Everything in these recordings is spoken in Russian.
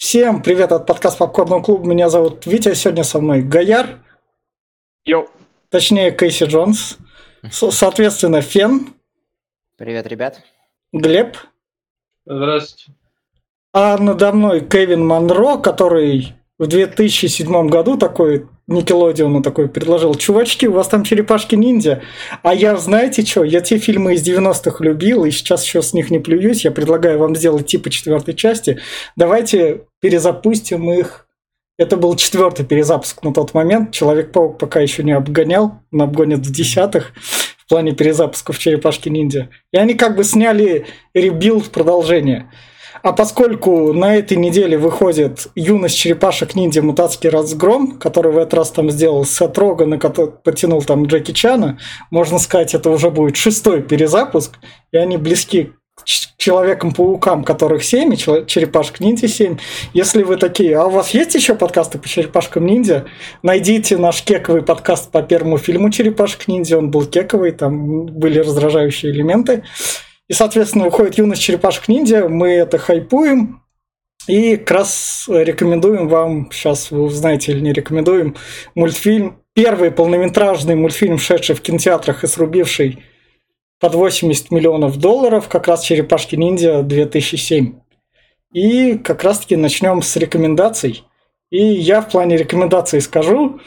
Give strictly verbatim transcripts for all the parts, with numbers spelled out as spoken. Всем привет от подкаста Попкорнового клуба. Меня зовут Витя. Сегодня со мной Гаяр. Йоу. Точнее, Кейси Джонс. Со- соответственно, Фен. Привет, ребят. Глеб. Здравствуйте. А надо мной Кевин Монро, который в две тысячи седьмом году такой Никелодеону такой предложил: чувачки, у вас там черепашки ниндзя. А я, знаете что, я те фильмы из девяностых любил, и сейчас еще с них не плююсь. Я предлагаю вам сделать типа четвертой части. Давайте перезапустим их. Это был четвертый перезапуск на тот момент. Человек-паук пока еще не обгонял. Он обгонит в десятых в плане перезапусков черепашки ниндзя. И они как бы сняли ребилд продолжение. А поскольку на этой неделе выходит «Юность черепашек ниндзя. Мутацкий разгром», который в этот раз там сделал Сет Роган, который потянул там Джеки Чана, можно сказать, это уже будет шестой перезапуск, и они близки к Человекам-паукам, которых семь, и черепашек ниндзя семь. Если вы такие, а у вас есть еще подкасты по черепашкам ниндзя, найдите наш кековый подкаст по первому фильму «Черепашек ниндзя», он был кековый, там были раздражающие элементы. И, соответственно, выходит «Юность черепашек ниндзя», мы это хайпуем и как раз рекомендуем вам, сейчас вы узнаете или не рекомендуем, мультфильм, первый полнометражный мультфильм, шедший в кинотеатрах и срубивший под восемьдесят миллионов долларов, как раз «Черепашки ниндзя две тысячи седьмой». И как раз-таки начнем с рекомендаций. И я в плане рекомендаций скажу: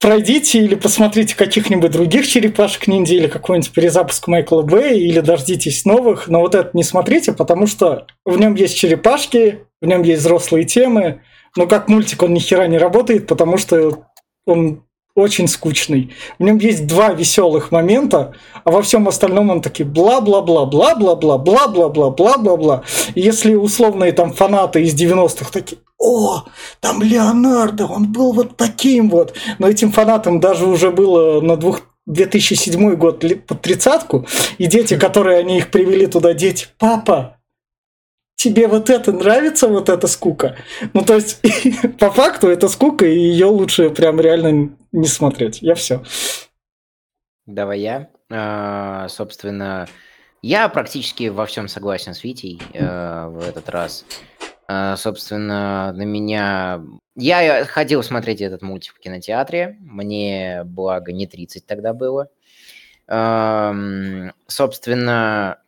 пройдите или посмотрите каких-нибудь других черепашек-ниндзя или какой-нибудь перезапуск Майкла Бэя, или дождитесь новых, но вот это не смотрите, потому что в нем есть черепашки, в нем есть взрослые темы, но как мультик он нихера не работает, потому что он очень скучный. В нем есть два веселых момента, а во всем остальном он такие бла-бла-бла-бла-бла-бла-бла-бла-бла-бла-бла. И если условные там фанаты из девяностых такие: о, там Леонардо, он был вот таким вот. Но этим фанатам даже уже было на две тысячи седьмой год под тридцатку, и дети, которые они их привели туда, дети: папа, тебе вот это нравится, вот эта скука? Ну, то есть, по факту, это скука, и ее лучше прям реально не смотреть. Я все. Давай я. А, собственно, я практически во всем согласен с Витей а, в этот раз. А, собственно, на меня... Я ходил смотреть этот мультик в кинотеатре. Мне, благо, не тридцать тогда было. А, собственно...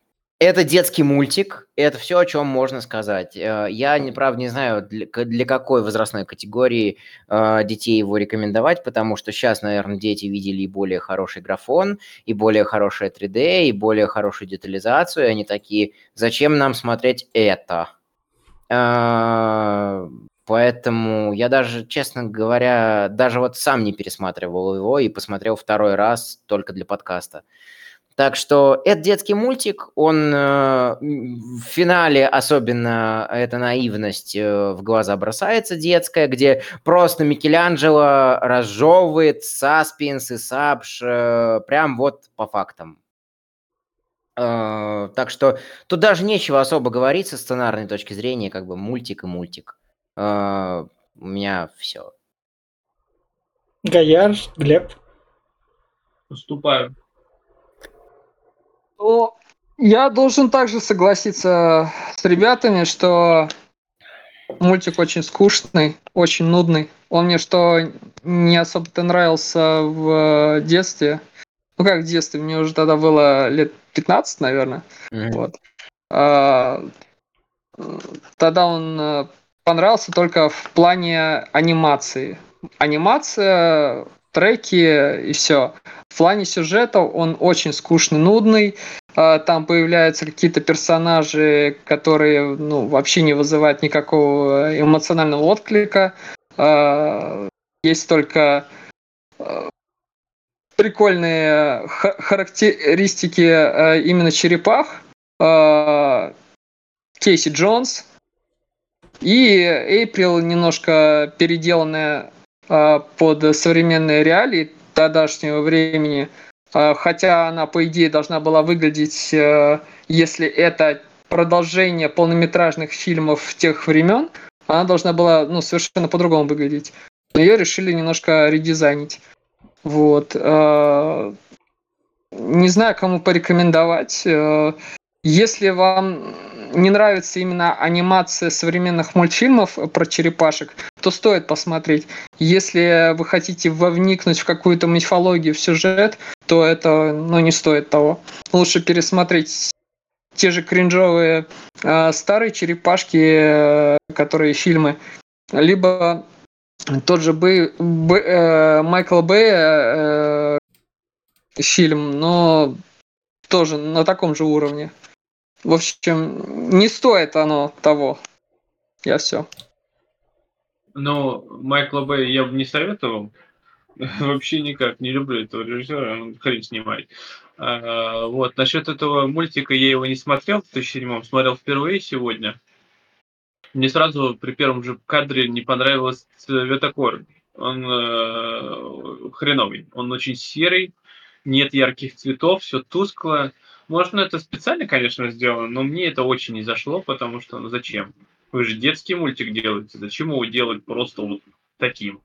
Это детский мультик, это все, о чем можно сказать. Я, правда, не знаю, для какой возрастной категории детей его рекомендовать, потому что сейчас, наверное, дети видели и более хороший графон, и более хорошее три дэ, и более хорошую детализацию, и они такие: зачем нам смотреть это? Поэтому я даже, честно говоря, даже вот сам не пересматривал его и посмотрел второй раз только для подкаста. Так что это детский мультик, он э, в финале особенно эта наивность э, в глаза бросается детская, где просто Микеланджело разжевывает саспенс и сапш э, прям вот по фактам. Э, так что тут даже нечего особо говорить со сценарной точки зрения, как бы мультик и мультик. Э, у меня все. Гаяр, Глеб. Уступаю. Я должен также согласиться с ребятами, что мультик очень скучный, очень нудный. Он мне что не особо-то нравился в детстве. Ну как в детстве, мне уже тогда было лет пятнадцать, наверное. Mm-hmm. Вот. А, тогда он понравился только в плане анимации. Анимация... треки и все. В плане сюжета он очень скучный, нудный. Там появляются какие-то персонажи, которые ну, вообще не вызывают никакого эмоционального отклика. Есть только прикольные характеристики именно черепах. Кейси Джонс и Эйприл, немножко переделанная под современные реалии тогдашнего времени, хотя она, по идее, должна была выглядеть, если это продолжение полнометражных фильмов тех времен, она должна была ну, совершенно по-другому выглядеть. Но ее решили немножко редизайнить. Вот. Не знаю, кому порекомендовать. Если вам не нравится именно анимация современных мультфильмов про черепашек, то стоит посмотреть. Если вы хотите вникнуть в какую-то мифологию, в сюжет, то это, ну, не стоит того. Лучше пересмотреть те же кринжовые э, старые черепашки, э, которые фильмы, либо тот же Бэй, Бэй, э, Майкл Бэй э, фильм, но тоже на таком же уровне. В общем, не стоит оно того. Я все. Ну, Майкла Бэя я бы не советовал. Вообще никак. Не люблю этого режиссера. Он хрень снимает. А, вот. Насчет этого мультика я его не смотрел в две тысячи седьмом. Смотрел впервые сегодня. Мне сразу при первом же кадре не понравился цветокор. Он э, хреновый. Он очень серый. Нет ярких цветов. Все тускло. Может, это специально, конечно, сделано, но мне это очень не зашло, потому что, ну, зачем? Вы же детский мультик делаете, зачем его делать просто вот таким?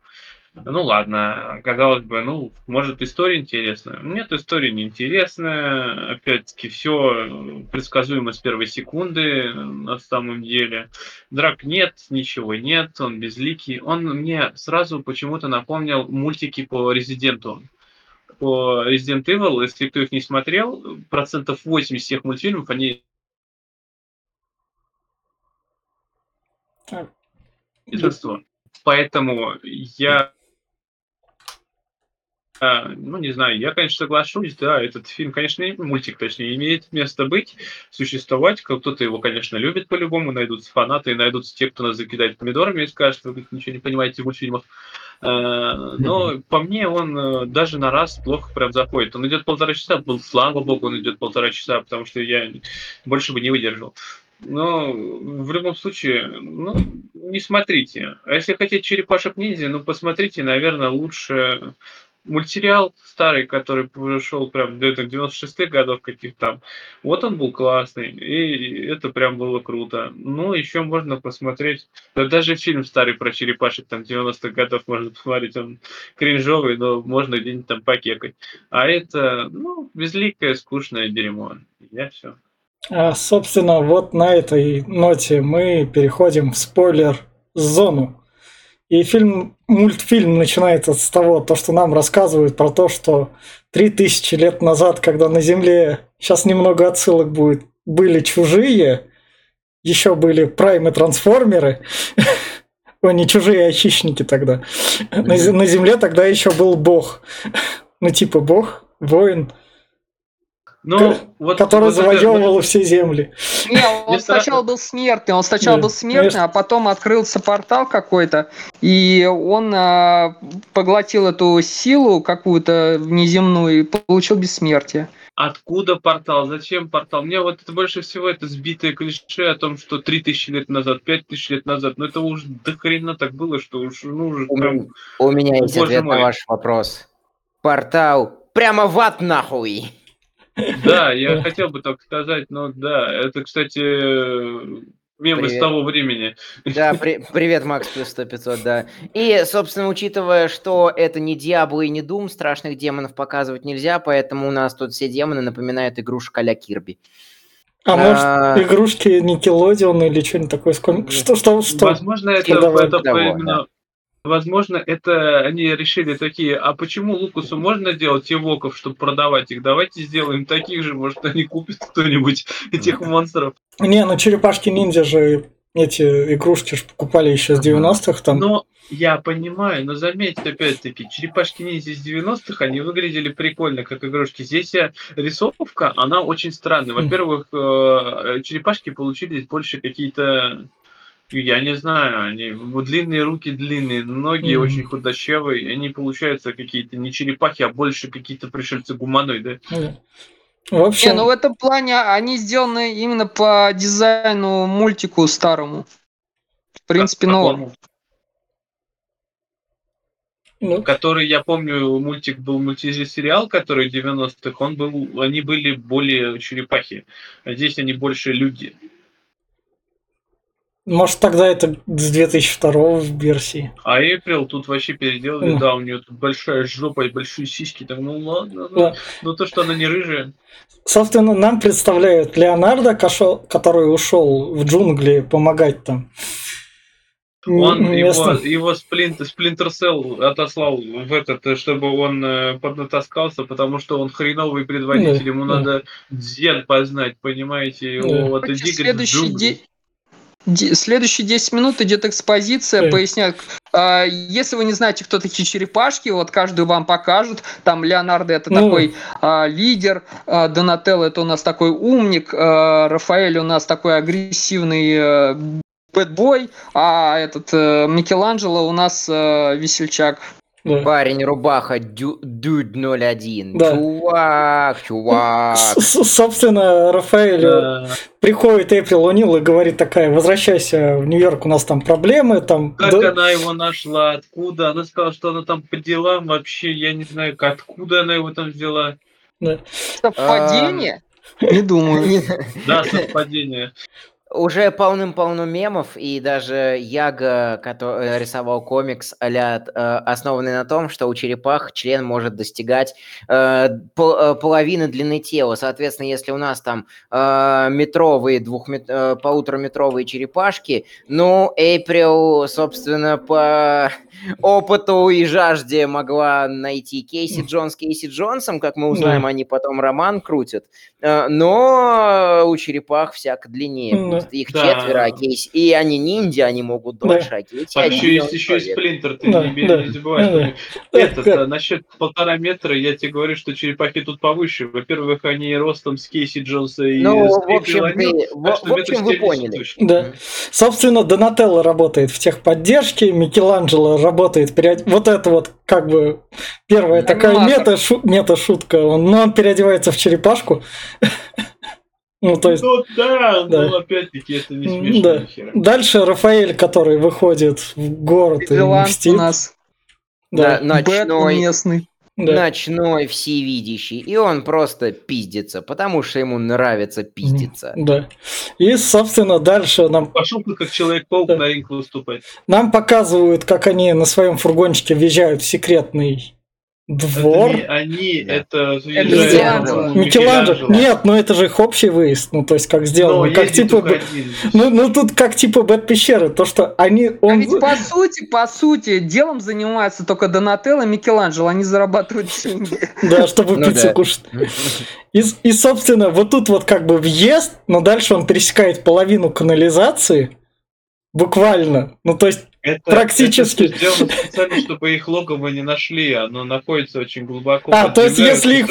Ну, ладно, казалось бы, ну, может, история интересная? Нет, история неинтересная, опять-таки, все предсказуемо с первой секунды, на самом деле. Драк нет, ничего нет, он безликий. Он мне сразу почему-то напомнил мультики по Резиденту. По Resident Evil, если кто их не смотрел, процентов восемьдесят всех мультфильмов, они... Так. Да. Поэтому я... Ну, не знаю, я, конечно, соглашусь, да, этот фильм, конечно, мультик, точнее, имеет место быть, существовать, кто-то его, конечно, любит по-любому, найдутся фанаты, найдутся те, кто нас закидает помидорами и скажет, что вы ничего не понимаете в мультфильмах, но по мне он даже на раз плохо прям заходит, он идет полтора часа, был, слава богу, он идет полтора часа, потому что я больше бы не выдержал. Но в любом случае, ну, не смотрите, а если хотите «Черепашек ниндзя», ну, посмотрите, наверное, лучше... Мультсериал старый, который пришел прям до девяносто шестых годов каких-то там, вот он был классный, и это прям было круто. Ну, еще можно посмотреть, да, даже фильм старый про черепашек там девяностых годов можно посмотреть, он кринжовый, но можно где-нибудь там покекать. А это, ну, безликое, скучное дерьмо. Я все. А, собственно, вот на этой ноте мы переходим в спойлер-зону. И фильм, мультфильм начинается с того, то, что нам рассказывают про то, что три тысячи лет назад, когда на Земле, сейчас немного отсылок будет, были чужие, еще были праймы-трансформеры, ой, не чужие, а хищники тогда. На Земле тогда еще был бог, ну типа бог, воин, который завоевывал все земли. Не, он сначала был смертный, он сначала был смертный, а потом открылся портал какой-то, и он а, поглотил эту силу какую-то внеземную и получил бессмертие. Откуда портал? Зачем портал? Мне вот это больше всего это сбитое клише о том, что три тысячи лет назад, пять тысяч лет назад, но это уж дохрена так было, что уж... Ну, уж у, прям... у меня есть Боже ответ мой. На ваш вопрос. Портал прямо в ад нахуй! Да, я хотел бы только сказать, но да, это, кстати, мем привет. Из того времени. Да, при- привет, Макс, плюс сто пятьсот, да. И, собственно, учитывая, что это не Диабло и не Дум, страшных демонов показывать нельзя, поэтому у нас тут все демоны напоминают игрушек а-ля Кирби. А, а может, игрушки Никелодеон или что-нибудь такое? Что, что, что? Возможно, это, это именно... Возможно, это они решили такие, а почему Лукасу можно делать евоков, чтобы продавать их? Давайте сделаем таких же, может, они купят кто-нибудь этих монстров. Не, ну черепашки-ниндзя же эти игрушки же покупали еще с девяностых там. Но я понимаю, но заметьте, опять-таки, черепашки-ниндзя с девяностых, они выглядели прикольно, как игрушки. Здесь рисовка, она очень странная. Во-первых, черепашки получились больше какие-то... Я не знаю, они длинные руки, длинные ноги, mm-hmm. очень худощавые, они получаются какие-то не черепахи, а больше какие-то пришельцы-гуманоиды. Mm-hmm. В общем... Не, ну в этом плане они сделаны именно по дизайну мультику старому, в принципе, новому. Mm-hmm. Который, я помню, мультик был мультсериал, который девяностых, он был, они были более черепахи, а здесь они больше люди. Может, тогда это с две тысячи второго версии. А Эйприл тут вообще переделали, mm. да, у нее тут большая жопа и большие сиськи, там, ну ладно, да. ну, но то, что она не рыжая. Собственно, нам представляют Леонардо, который ушел в джунгли помогать там. Он его, его сплинт, Сплинтер Селл отослал в этот, чтобы он поднатаскался, потому что он хреновый предводитель, да, ему да. надо дзен познать, понимаете? Да. Его, вот, иди, следующий день. Следующие десять минут идет экспозиция, поясняют. Если вы не знаете, кто такие черепашки, вот каждую вам покажут. Там Леонардо — это ну. такой а, лидер, а, Донателло — это у нас такой умник, а, Рафаэль у нас такой агрессивный а, бэтбой, а этот а, Микеланджело у нас а, весельчак. Да. Парень, рубаха, дю, дюд ноль один. Да. Чувак, чувак. Собственно, Рафаэль да. приходит Эйприл О'Нил и говорит такая: возвращайся в Нью-Йорк, у нас там проблемы. Там... Как да. она его нашла, откуда? Она сказала, что она там по делам вообще, я не знаю, откуда она его там взяла. Да. Совпадение? А... Не думаю. Да, совпадение. Уже полным-полно мемов, и даже Яга, который рисовал комикс, а-ля, основанный на том, что у черепах член может достигать э, пол, половины длины тела. Соответственно, если у нас там э, метровые, двухмет... полутораметровые черепашки, ну, Эйприл, собственно, по опыту и жажде могла найти Кейси Джонс Кейси Джонсом, как мы узнаем, да. они потом роман крутят, но у черепах всяко длиннее. Их да. четверо, а Кейси, и они ниндзя, они могут дольше, да. а Кейси... А еще есть еще и Сплинтер, ты да, не, да, не забывай. Да, да. Это, да, насчет полтора метра, я тебе говорю, что черепахи тут повыше. Во-первых, они ростом с Кейси Джонса и... Ну, в общем, ты, в, в общем вы поняли. Да. Собственно, Донателло работает в техподдержке, Микеланджело работает... Переод... Вот это вот, как бы, первая да, такая мета-шу... мета-шутка. Он, но он переодевается в черепашку. Ну, то есть, ну да, да, но опять-таки это не смешно. Да. Нахера. Дальше Рафаэль, который выходит в город и мстит. У нас. Да, да, ночной, местный. Да. Ночной всевидящий. И он просто пиздится, потому что ему нравится пиздиться. Да. И, собственно, дальше нам... Пошел бы как Человек-паук да. на ринг выступать. Нам показывают, как они на своем фургончике въезжают в секретный... Двор? Это не они, да. это... Микеланджело. Микеланджело. Нет, ну это же их общий выезд, ну то есть как сделано. Как, типа, б... ну, ну тут как типа Бэт-пещеры, то что они... Он... А ведь по сути, по сути, делом занимаются только Донателло и Микеланджело, они зарабатывают деньги. Да, чтобы пиццу кушать. И, собственно, вот тут вот как бы въезд, но дальше он пересекает половину канализации, буквально, ну то есть... Это, практически. Это сделано специально, чтобы их логово не нашли, оно находится очень глубоко. А, то есть если их,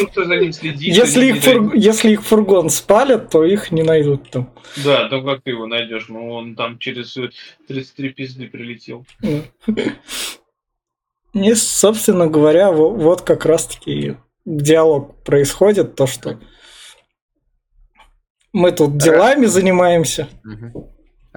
следит, если, их фур... если их фургон спалят, то их не найдут там. Да, то как ты его найдешь? Ну, он там через тридцать три пизды прилетел. И, собственно говоря, вот как раз-таки диалог происходит, то, что мы тут делами занимаемся.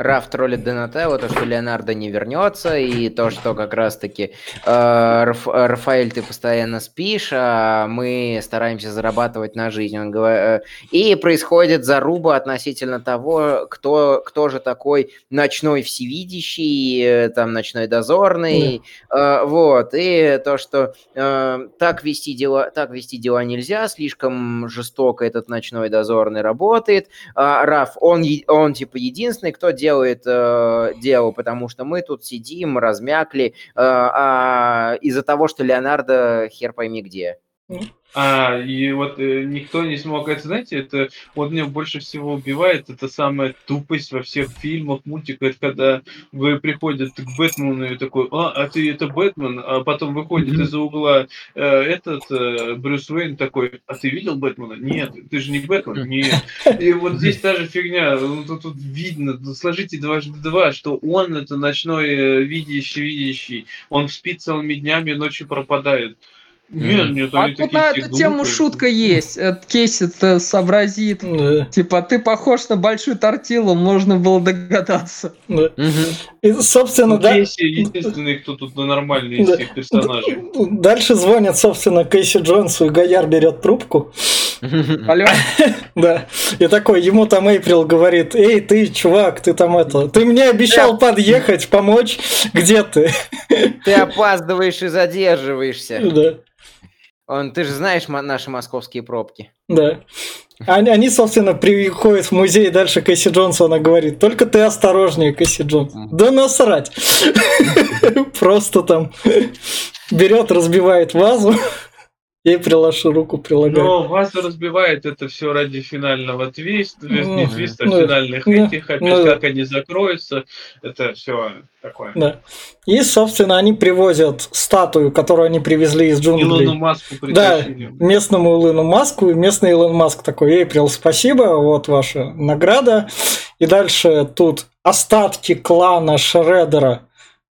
Раф троллит Донателло, то, что Леонардо не вернется, и то, что как раз-таки э, Раф, Рафаэль, ты постоянно спишь, а мы стараемся зарабатывать на жизнь. Он говорит, э, и происходит заруба относительно того, кто, кто же такой ночной всевидящий, э, там, ночной дозорный, yeah. э, вот, и то, что э, так, вести дела, так вести дела нельзя, слишком жестоко этот ночной дозорный работает. А, Раф, он, он типа единственный, кто делает делает э, дело, потому что мы тут сидим, размякли, э, а, из-за того, что Леонардо хер пойми где. А, и вот э, никто не смог, это, знаете, это вот меня больше всего убивает, это самая тупость во всех фильмах, мультиках, это когда вы приходят к Бэтмену и такой, а, а ты это Бэтмен, а потом выходит mm-hmm. из-за угла э, этот э, Брюс Уэйн такой, а ты видел Бэтмена? Нет, ты же не Бэтмен, нет. И вот здесь та же фигня, тут, тут видно, сложите дважды два, что он это ночной видящий, видящий, он спит целыми днями, ночью пропадает. Нет, нет, а тут на эту тему шутка есть. Кейси-то сообразит. Да. Типа, ты похож на большую тортилу, можно было догадаться. Да. Угу. И, собственно, ну, да... Кейси единственный, кто тут нормальный из да. всех персонажей. Дальше звонят, собственно, Кейси Джонсу, и Гаяр берет трубку. Алло? Да. И такой, ему там Эйприл говорит: «Эй, ты, чувак, ты там это... Ты мне обещал подъехать, помочь. Где ты?» Ты опаздываешь и задерживаешься. Да. Он, ты же знаешь наши московские пробки. Да. Они, они, собственно, приходят в музей, дальше Кейси Джонсу она говорит: «Только ты осторожнее, Кейси Джонс». Mm-hmm. Да насрать! Просто там берет, разбивает вазу и приложу руку, прилагает. Но вазу разбивает, это все ради финального твиста, не твиста, а финальных этих, опять как они закроются, это все такое. Да. И, собственно, они привозят статую, которую они привезли из джунглей. Илону Маску притащили. Да, местному Илону Маску. И местный Илон Маск такой: «Эйприл, спасибо, вот ваша награда». И дальше тут остатки клана Шреддера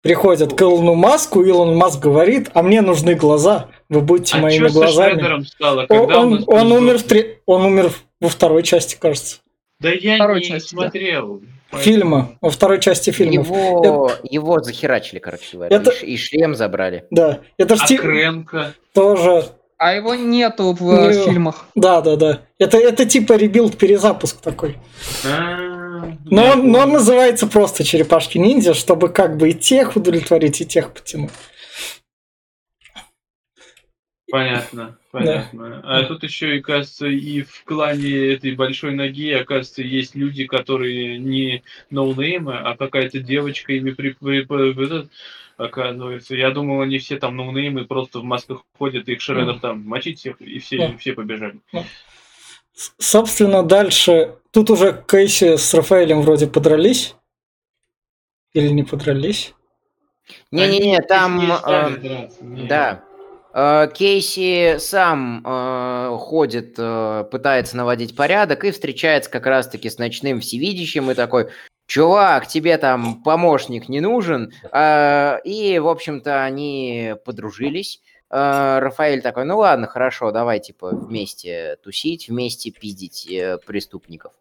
приходят к Илону Маску, Илон Маск говорит: «А мне нужны глаза, вы будете а моими глазами». А стало? Когда он, он, он, умер в три... он умер во второй части, кажется. Да я второй не части, смотрел. Да. Поэтому... Фильма, во второй части фильма. Его... Это... Его захерачили, короче говоря, это... и шлем забрали. Да. Это а Стив... Кренга? Тоже... А его нету в не... фильмах. Да, да, да. Это, это типа ребилд, перезапуск такой. А-а-а. Но он, но он называется просто «Черепашки ниндзя», чтобы как бы и тех удовлетворить, и тех потянуть. Понятно, понятно. Да. А тут еще, и кажется, и в клане этой большой ноги, оказывается, есть люди, которые не ноунеймы, а какая-то девочка ими при... при... при... оказывается. Я думал, они все там ноунеймы, просто в масках ходят, и их Шреддер mm. там мочить всех, и все, mm. все побежали. Mm. Собственно, дальше... Тут уже Кейси с Рафаэлем вроде подрались. Или не подрались? Не-не-не, там... Не э, драться, не. Да. Э, Кейси сам э, ходит, э, пытается наводить порядок и встречается как раз-таки с ночным всевидящим и такой: «Чувак, тебе там помощник не нужен». Э, и, в общем-то, они подружились. Рафаэль такой: «Ну ладно, хорошо, давай типа вместе тусить, вместе пиздить э, преступников».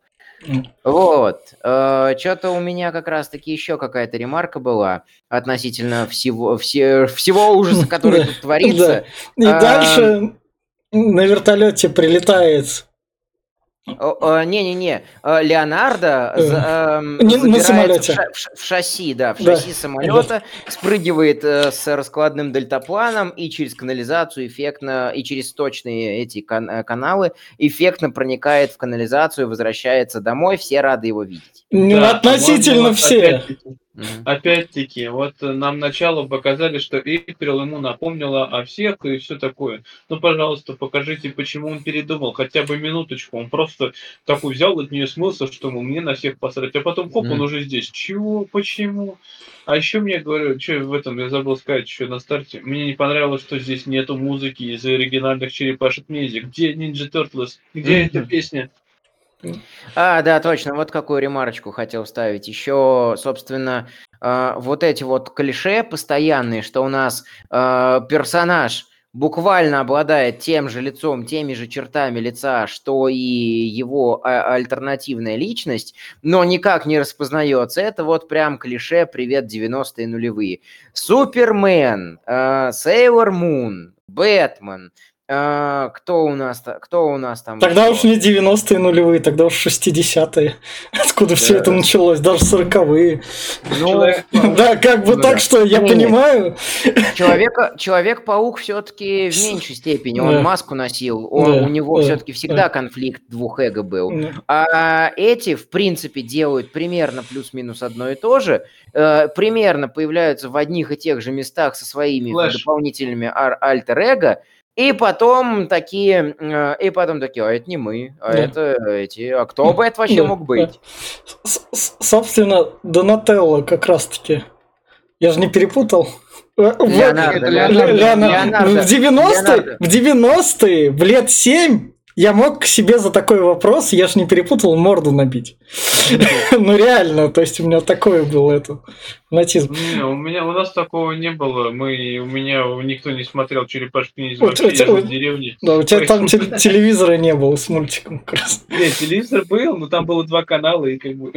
Mm. Вот. Э, что-то у меня как раз-таки еще какая-то ремарка была относительно всего, все, всего ужаса, который тут творится. И дальше на вертолете прилетает... Не-не-не, Леонардо забирается в шасси, да, в шасси самолета, спрыгивает с раскладным дельтапланом и через канализацию эффектно, и через сточные эти каналы эффектно проникает в канализацию, возвращается домой, все рады его видеть. Ну, относительно все. Mm-hmm. Опять-таки, вот нам начало показали, что Эйприл ему напомнила о всех и все такое. Ну, пожалуйста, покажите, почему он передумал, хотя бы минуточку. Он просто такой взял от нее смысл, что ему мне на всех посрать, а потом хоп, mm-hmm. он уже здесь. Чего? Почему? А еще мне говорю, что в этом я забыл сказать еще на старте. Мне не понравилось, что здесь нету музыки из оригинальных черепашек ниндзя. Где Ninja Turtles? Где mm-hmm. эта песня? А, да, точно, вот какую ремарочку хотел вставить. Еще, собственно, э, вот эти вот клише постоянные, что у нас э, персонаж буквально обладает тем же лицом, теми же чертами лица, что и его а- альтернативная личность, но никак не распознается. Это вот прям клише «Привет, девяностые нулевые». Супермен, э, Сейлор Мун, Бэтмен... А, кто у нас кто у нас там? Тогда уж не девяностые нулевые, тогда уж шестидесятые. Откуда да. все это началось? Даже сороковые. Ну, да, как бы ну, так, да. что я нет, понимаю. Человека, Человек-паук все-таки в меньшей степени. Он да. маску носил, он, да. у него да. все-таки всегда да. конфликт двух эго был. Да. А эти, в принципе, делают примерно плюс-минус одно и то же. Примерно появляются в одних и тех же местах со своими Флэш. дополнительными альтер-эго. И потом такие, и потом такие, а это не мы, а да. это эти, а кто бы это вообще да, мог быть? Да. Собственно, Донателло как раз-таки, я же не перепутал. Леонардо. Леонардо. Леонардо. В девяностые, в девяностые, в лет семь я мог к себе за такой вопрос, я же не перепутал, морду набить. Ну реально, то есть у меня такое было это. Фанатизм. Не, у меня у нас такого не было. Мы у меня никто не смотрел «Черепашки ниндзя» вообще, я в деревне. Да, у тебя там телевизора не было с мультиком как раз. Нет, телевизор был, но там было два канала и как бы.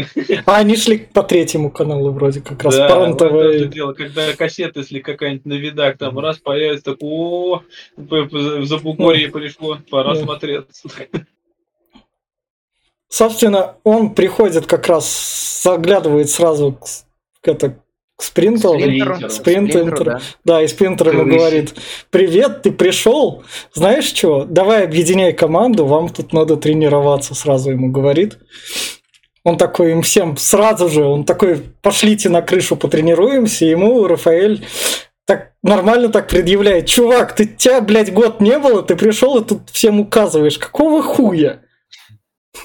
А они шли по третьему каналу вроде как раз. Да, вот это дело, когда кассеты, если какая-нибудь на видах там раз появится, так о, в Запугорье пришло, пора смотреть. Собственно, он приходит как раз, заглядывает сразу к, к, это, к спринтеру, спринтеру, спринтеру, спринтеру да. да, и спринтер ему говорит: «Привет, ты пришел? Знаешь чего? Давай объединяй команду, вам тут надо тренироваться», сразу ему говорит. Он такой им всем сразу же, он такой: «Пошлите на крышу, потренируемся», и ему Рафаэль так нормально так предъявляет: «Чувак, ты тебя, блядь, год не было, ты пришел и тут всем указываешь, какого хуя?»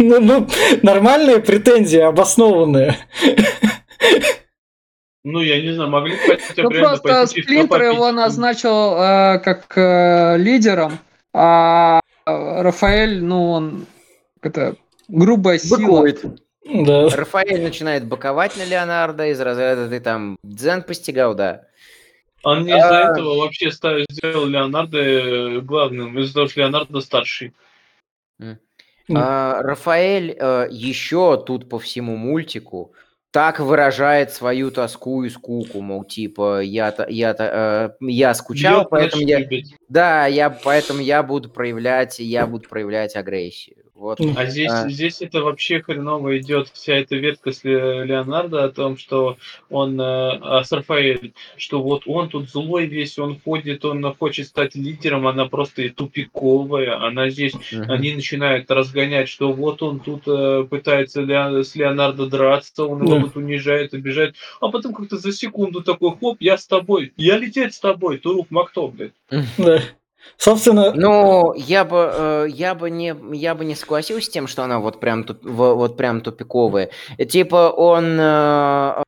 Ну, ну, нормальные претензии, обоснованные. Ну, я не знаю, могли бы хотя бы реально пойти. Ну, просто Сплинтер его назначил э, как э, лидером, а Рафаэль, ну, он, это, грубая сила. Да. Рафаэль начинает боковать на Леонардо из разряда «ты там дзен постигал», да. Он не из-за а... этого вообще ставил, сделал Леонардо главным, из-за того, что Леонардо старший. Mm. А, Рафаэль а, еще тут по всему мультику так выражает свою тоску и скуку, мол, типа, я, я, я, я скучал, я поэтому я, да, я, поэтому я буду проявлять, я буду проявлять агрессию. Вот. А здесь, а здесь это вообще хреново идет вся эта ветка с Леонардо о том, что он, а с Рафаэль, что вот он тут злой весь, он ходит, он хочет стать лидером, она просто тупиковая, она здесь, uh-huh. они начинают разгонять, что вот он тут пытается с Леонардо драться, он его uh-huh. тут унижает, обижает, а потом как-то за секунду такой хлоп, я с тобой, я лететь с тобой, Турук Макто, блядь. Uh-huh. Собственно... Ну, я бы, я, бы не, я бы не согласился с тем, что она вот прям, туп, вот прям тупиковая. Типа он э,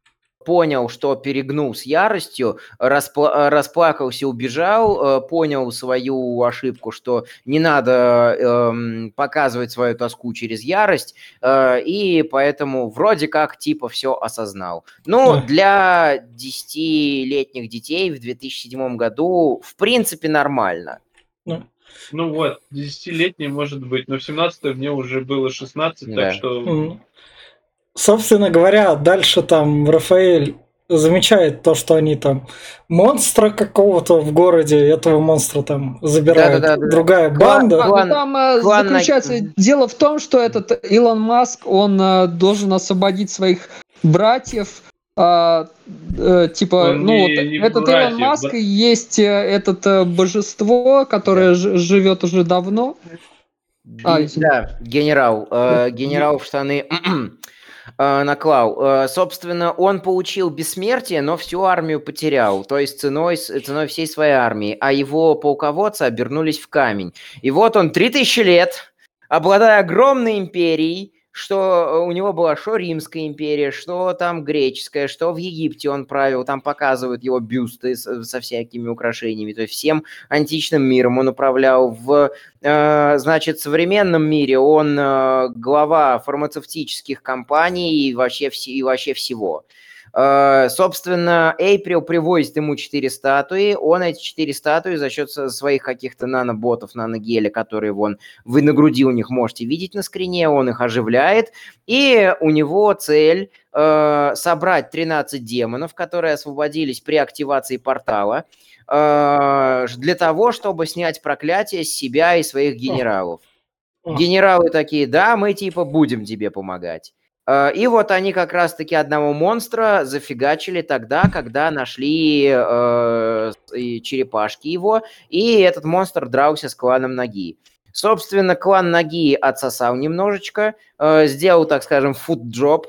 понял, что перегнул с яростью, распла- расплакался, убежал, э, понял свою ошибку, что не надо э, показывать свою тоску через ярость, э, и поэтому вроде как типа все осознал. Ну, для десятилетних детей в две тысячи седьмом году в принципе нормально. Ну. ну вот, десятилетний может быть, но в семнадцатом мне уже было шестнадцать, да. Так что... Mm. Собственно говоря, дальше там Рафаэль замечает то, что они там монстра какого-то в городе, этого монстра там забирает да, да, да, другая да. банда. Клан, там клан, заключается... Клан... Дело в том, что этот Илон Маск, он ä, должен освободить своих братьев. А, э, типа, не, ну, вот этот Илон Маск и есть это божество, которое ж, живет уже давно. А, да, генерал. Э, генерал в штаны э, наклал. Э, собственно, он получил бессмертие, но всю армию потерял. То есть ценой, ценой всей своей армии. А его полководцы обернулись в камень. И вот он три тысячи лет, обладая огромной империей, что у него была что Римская империя, что там греческая, что в Египте он правил, там показывают его бюсты со всякими украшениями, то есть всем античным миром он управлял. В, э, значит, современном мире он э, глава фармацевтических компаний и вообще, вс- и вообще всего. Э, собственно, Эйприл привозит ему четыре статуи, он эти четыре статуи за счет своих каких-то наноботов, наногеля, которые вон, вы на груди у них можете видеть на скрине, он их оживляет, и у него цель э, собрать тринадцать демонов, которые освободились при активации портала, э, для того, чтобы снять проклятие с себя и своих генералов. Генералы такие: да, мы типа будем тебе помогать. И вот они как раз-таки одного монстра зафигачили тогда, когда нашли э, черепашки его, и этот монстр дрался с кланом Наги. Собственно, клан Наги отсосал немножечко, э, сделал, так скажем, фуд-джоб.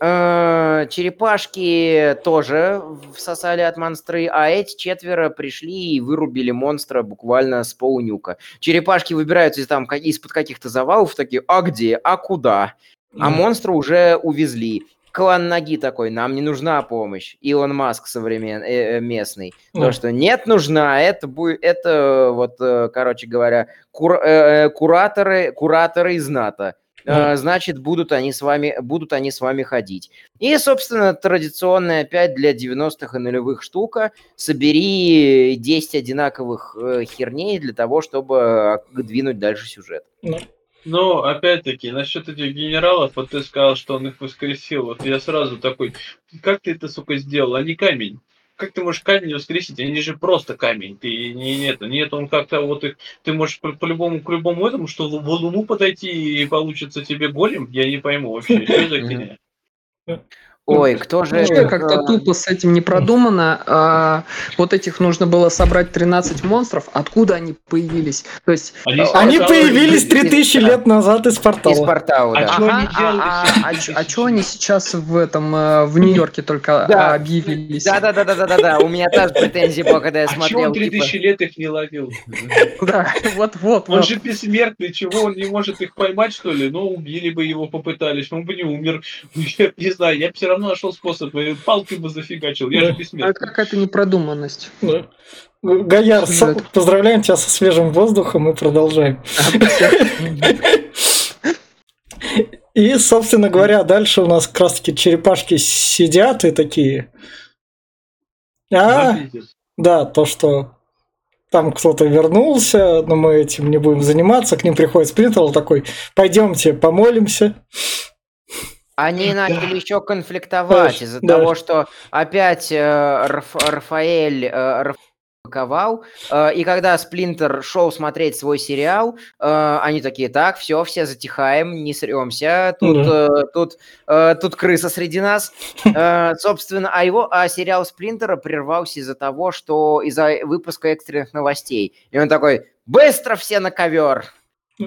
Э, черепашки тоже всосали от монстры, а эти четверо пришли и вырубили монстра буквально с полунюка. Черепашки выбираются из, там, из-под каких-то завалов, такие: а где, а куда? А монстра уже увезли. Клан Наги такой: нам не нужна помощь. Илон Маск современный, э, местный. То, mm. что нет, нужна. Это будет, это вот, короче говоря, кур, э, кураторы, кураторы из НАТО. Mm. Э, значит, будут они с вами, будут они с вами ходить. И, собственно, традиционная опять для девяностых и нулевых штука. Собери десять одинаковых э, херней для того, чтобы двинуть дальше сюжет. Mm. Ну, опять-таки, насчет этих генералов, вот ты сказал, что он их воскресил. Вот я сразу такой: как ты это, сука, сделал? Они камень. как ты можешь камень воскресить? Они же просто камень. Ты не, нет, нет, он как-то вот их. Ты можешь по, по любому к любому этому, что в, в Луну подойти и получится тебе голем, я не пойму вообще, что за херня. Ой, кто же... Ну, как-то тупо с этим не продумано. А, вот этих нужно было собрать тринадцать монстров. Откуда они появились? То есть Они, они появились три тысячи из... лет назад из портала. Из портала, да. А, ага, а, а, а, а, а что они сейчас в этом, в Нью-Йорке только да. объявились? Да-да-да-да-да-да. У меня та же претензия была, когда я смотрел. А он три тысячи лет их не ловил? Да, вот-вот. Он же бессмертный, чего? Он не может их поймать, что ли? Ну, убили бы его, попытались. Он бы не умер. Я не знаю, я все равно нашел способ, палкой бы зафигачил, я да. же бессмертный. Это какая-то непродуманность. Да. Гаяр, да. поздравляем тебя со свежим воздухом и продолжаем. И, собственно говоря, дальше у нас как раз-таки черепашки сидят и такие. А, да, то, что там кто-то вернулся, но мы этим не будем заниматься, к ним приходит Сплинтер, он такой, пойдемте помолимся. Они начали еще конфликтовать да, из-за да. того, что опять э, Раф, Рафаэль э, ковал. Э, и когда Сплинтер шел смотреть свой сериал, э, они такие, так, все, все затихаем, не сремся, тут, да. э, тут, э, тут крыса среди нас. Э, собственно, а, его, а сериал Сплинтера прервался из-за того, что из-за выпуска экстренных новостей. И он такой, быстро все на ковер!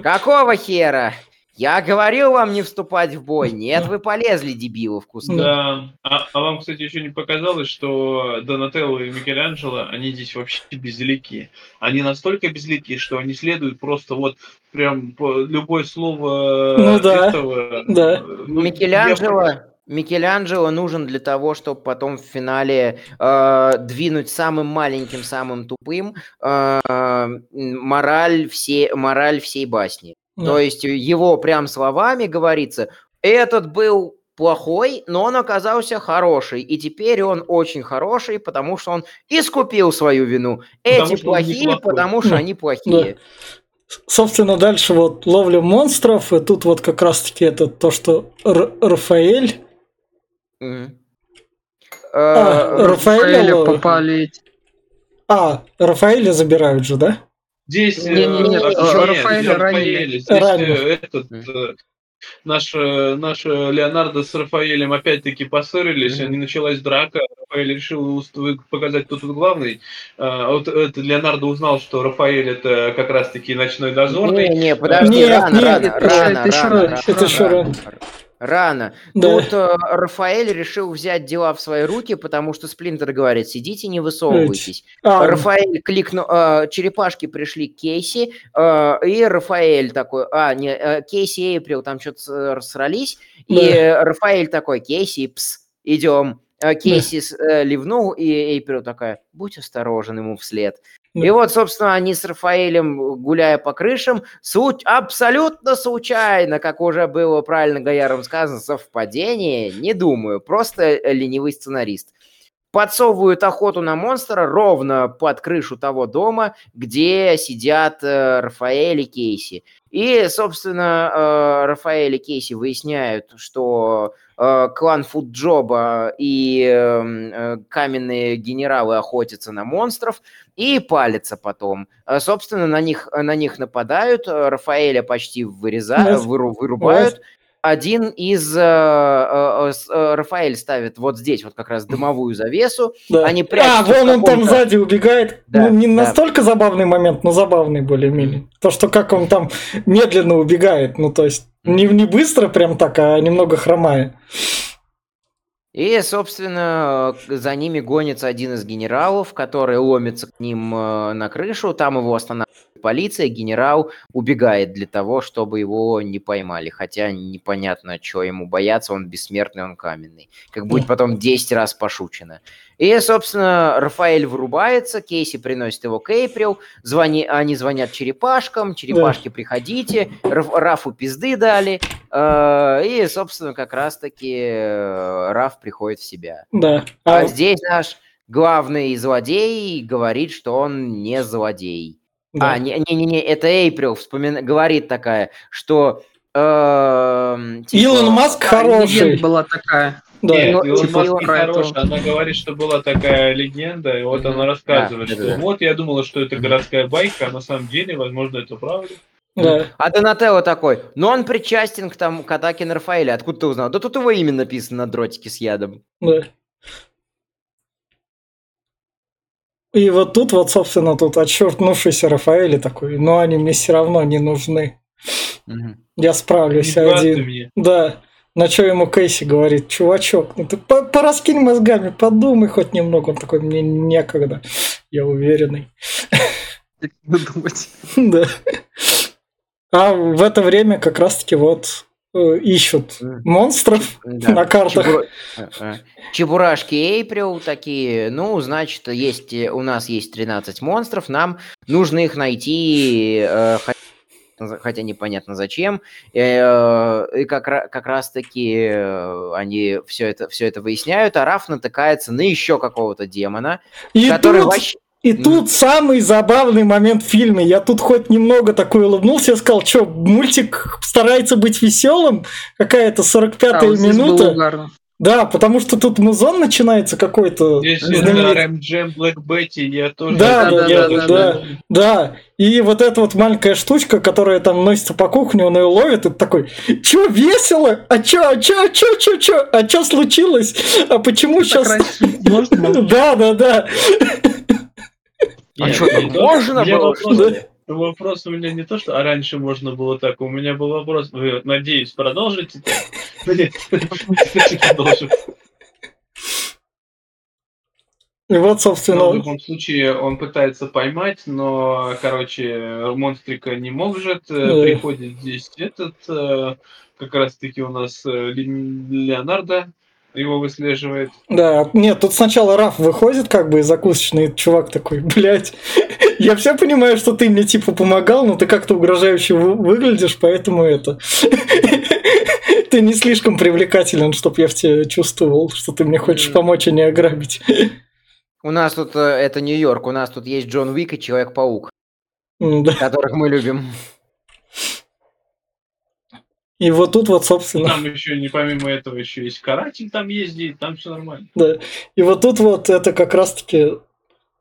Какого хера? Я говорил вам не вступать в бой. Нет, вы полезли, дебилы, вкусно. Да. А, а вам, кстати, еще не показалось, что Донателло и Микеланджело, они здесь вообще безликие. Они настолько безликие, что они следуют просто вот прям любое слово ну, да. этого. Да. Ну, Микеланджело... Я... Микеланджело нужен для того, чтобы потом в финале э, двинуть самым маленьким, самым тупым э, мораль, все, мораль всей басни. Mm. То есть его прям словами говорится, этот был плохой, но он оказался хороший, и теперь он очень хороший, потому что он искупил свою вину. Эти плохие, потому что они плохие. Да. Собственно, дальше вот ловлю монстров, и тут вот как раз-таки это то, что Р- Рафаэль... Mm. А, Рафаэля попалить. А, Рафаэля забирают же, да? Здесь наш Леонардо с Рафаэлем опять-таки поссорились, mm-hmm. началась драка, Рафаэль решил показать, кто тут главный. А, вот это, Леонардо узнал, что Рафаэль это как раз-таки ночной дозорный. Не, не, подожди, нет, рано, нет, рано, это, рано, это рано, рано, это еще рано. Рано. Да. Тут э, Рафаэль решил взять дела в свои руки, потому что Сплинтер говорит, сидите, не высовывайтесь. А... Рафаэль кликнул, э, черепашки пришли к Кейси, э, и Рафаэль такой, а, не, э, Кейси и Эйприл там что-то рассрались, да. и э, Рафаэль такой, Кейси, пс, идем. Э, Кейси да. э, ливнул, и Эйприл такая, будь осторожен ему вслед. И вот, собственно, они с Рафаэлем, гуляя по крышам, суть абсолютно случайно, как уже было правильно Гаяром сказано, совпадение, не думаю, просто ленивый сценарист, подсовывают охоту на монстра ровно под крышу того дома, где сидят э, Рафаэль и Кейси. И, собственно, э, Рафаэль и Кейси выясняют, что э, клан Фуджоба и э, каменные генералы охотятся на монстров и палятся потом. Э, собственно, на них, на них нападают, Рафаэля почти вырезают, выру, вырубают. Один из... Э, э, э, Рафаэль ставит вот здесь вот как раз дымовую завесу. Да. Они прячутся а, вон он там сзади убегает. Да, ну, не да. настолько забавный момент, но забавный более-менее. То, что как он там медленно убегает. Ну, то есть не, не быстро прям так, а немного хромая. И, собственно, за ними гонится один из генералов, который ломится к ним на крышу. Там его останавливает полиция. Генерал убегает для того, чтобы его не поймали. Хотя непонятно, чего ему бояться. Он бессмертный, он каменный. Как будет потом десять раз пошучено. И, собственно, Рафаэль вырубается, Кейси приносит его к Эйприл, звони... они звонят черепашкам, черепашки, да. приходите, Раф... Рафу пизды дали, э... и, собственно, как раз-таки Раф приходит в себя. Да. А... а здесь наш главный злодей говорит, что он не злодей. Да. А, не-не-не, это Эйприл вспомина... говорит такая, что... Э... Типа... Илон Маск хороший. Была такая. Да, нет, Илон Маск не хороший, она говорит, что была такая легенда, и вот mm-hmm. она рассказывает, да, что да, вот да. я думала, что это городская байка, а на самом деле, возможно, это правда. Да. А Донателло такой, но он причастен к тому, к атаке на Рафаэля, откуда ты узнал? Да тут его имя написано на дротике с ядом. Да. И вот тут вот, собственно, тут отчеркнувшийся Рафаэль такой, но они мне все равно не нужны. Mm-hmm. Я справлюсь один. Да. На что ему Кейси говорит, чувачок, ну ты пораскинь мозгами, подумай хоть немного. Он такой, мне некогда, я уверенный. Да. А в это время как раз-таки вот ищут монстров на картах. Чебурашки Эйприл такие, ну, значит, есть у нас есть тринадцать монстров, нам нужно их найти... хотя непонятно зачем, и, и как, как раз-таки они все это, все это выясняют, а Раф натыкается на еще какого-то демона, и который тут, вообще... И тут самый забавный момент в фильме, я тут хоть немного такой улыбнулся, я сказал, что мультик старается быть веселым, какая-то сорок пятая а, минута. Да, потому что тут музон начинается какой-то. Здесь Рэм-джем Блэк Бетти, я тоже... Да, да, да, я, да, да, да, да. И вот эта вот маленькая штучка, которая там носится по кухне, он ее ловит, и такой, чё, весело? А чё, а чё, а чё, а чё, чё? А чё случилось? А почему это сейчас... Да, да, да. А чё, можно было? Вопрос у меня не то, что а раньше можно было так, у меня был вопрос, вы, надеюсь, продолжите? И вот, собственно... В любом случае, он пытается поймать, но, короче, монстрика не может, приходит здесь этот, как раз-таки у нас Леонардо, его выслеживает. Да, нет, тут сначала Раф выходит как бы из закусочной, чувак такой, блядь, я все понимаю, что ты мне типа помогал, но ты как-то угрожающе выглядишь, поэтому это... Ты не слишком привлекателен, чтобы я в тебя чувствовал, что ты мне хочешь помочь, а не ограбить. У нас тут, это Нью-Йорк, у нас тут есть Джон Уик и Человек-паук, которых мы любим. И вот тут вот, собственно... Там еще, не помимо этого, еще есть каратель там ездит, там все нормально. Да. И вот тут вот это как раз-таки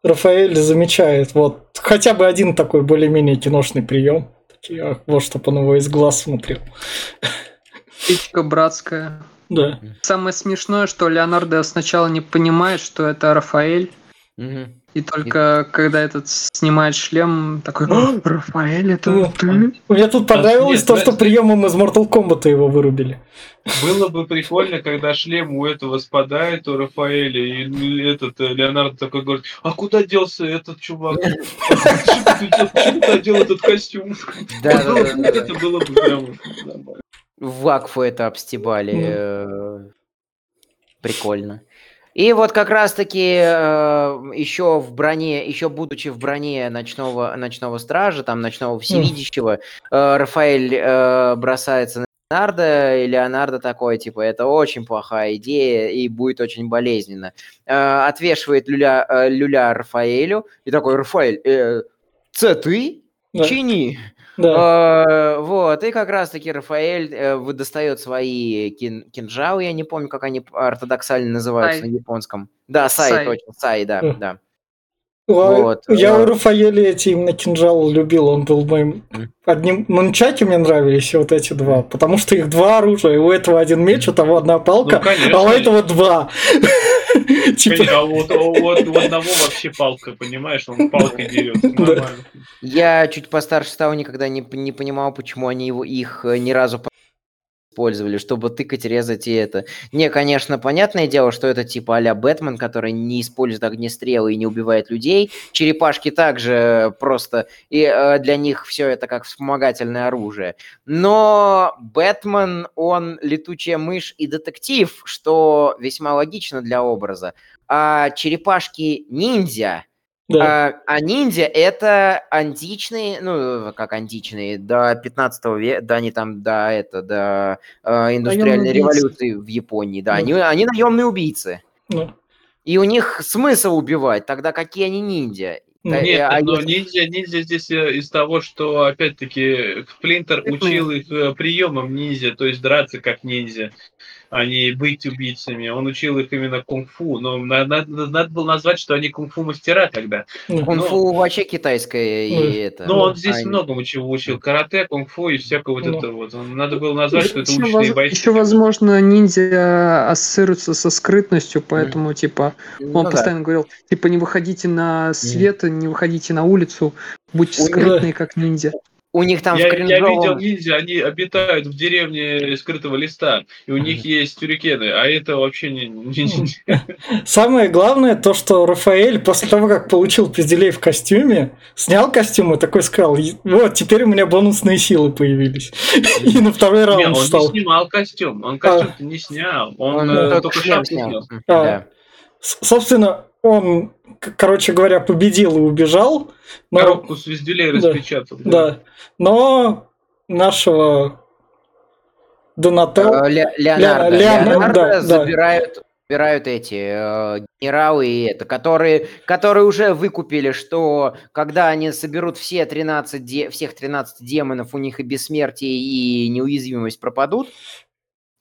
Рафаэль замечает вот хотя бы один такой более-менее киношный прием. Такие, вот, чтобы он его из глаз смотрел. Печка братская. Да. Самое смешное, что Леонардо сначала не понимает, что это Рафаэль. Угу. И только когда этот снимает шлем, такой, Рафаэль, это ну, ты? Мне тут понравилось а, то, нет, что приемом из Mortal Kombat его вырубили. Было бы прикольно, когда шлем у этого спадает, у Рафаэля, и этот Леонардо такой говорит, а куда делся этот чувак? Почему ты одел этот костюм? Это было бы прямо... В Вакфу это обстебали. Прикольно. И вот как раз-таки э, еще в броне, еще будучи в броне ночного, ночного стража, там ночного всевидящего, э, Рафаэль э, бросается на Леонардо, и Леонардо такой, типа, это очень плохая идея и будет очень болезненно. Э, отвешивает люля, э, люля Рафаэлю и такой, Рафаэль, э, це ты? Да. Чини. Да. Э, вот, и как раз-таки Рафаэль э, достает свои кин- кинжалы, я не помню, как они ортодоксально называются сай. На японском. Да, сай, сай. точно, сай, да, mm. да. Вот, я да. у Рафаэля эти именно кинжалы любил, он был моим... Mm. Одним нунчаки мне нравились, и вот эти два, потому что их два оружия, у этого один меч, у того одна палка, ну, конечно, а у этого два. А вот у одного вообще палка, понимаешь, он палкой дерется, нормально. Я чуть постарше стал, никогда не понимал, почему они их ни разу использовали, чтобы тыкать, резать и это. Не, конечно, понятное дело, что это типа а-ля Бэтмен, который не использует огнестрелы и не убивает людей. Черепашки также просто, и для них все это как вспомогательное оружие. Но Бэтмен, он летучая мышь и детектив, что весьма логично для образа. А черепашки ниндзя... Да. А, а ниндзя это античные, ну как античные, до пятнадцатого века, да, они там до это, до э, индустриальной наемные революции убийцы. В Японии, да, да. Они, они наемные убийцы. Да. И у них смысл убивать, тогда какие они ниндзя? Нет, а но если... ниндзя, ниндзя здесь из того, что опять-таки Сплинтер учил их приемам ниндзя, то есть драться как ниндзя. а не быть убийцами. Он учил их именно кунг-фу. Но надо, надо было назвать, что они кунг-фу мастера тогда. Кунг-фу но... вообще китайское. Ну, и это... но он здесь а многому чего учил. Карате, кунг-фу и всякого но. вот этого. Вот. Надо было назвать, что это еще учитель воз... бойцы. Еще, возможно, ниндзя ассоциируется со скрытностью, поэтому, mm. типа, он ну, постоянно да. говорил, типа, не выходите на свет, mm. не выходите на улицу, будьте у скрытные, них... как ниндзя. У них там я, в Кренга... я видел ниндзя, они обитают в деревне скрытого листа, и у них есть тюрикены, а это вообще не ниндзя. Самое главное то, что Рафаэль после того, как получил пизделей в костюме, снял костюм и такой сказал, вот, теперь у меня бонусные силы появились. И на второй раунд встал. Он не снимал костюм, он костюм-то не снял, он только шапку снял. Собственно, он, короче говоря, победил и убежал. Но... коробку с визделей да, распечатал. Да. да. Но нашего Донателло... Ле- Леонардо, Ле- Леонардо, Леонардо да, забирают, да. забирают эти э, генералы, и это, которые, которые уже выкупили, что когда они соберут все тринадцать де- всех тринадцать демонов, у них и бессмертие, и неуязвимость пропадут.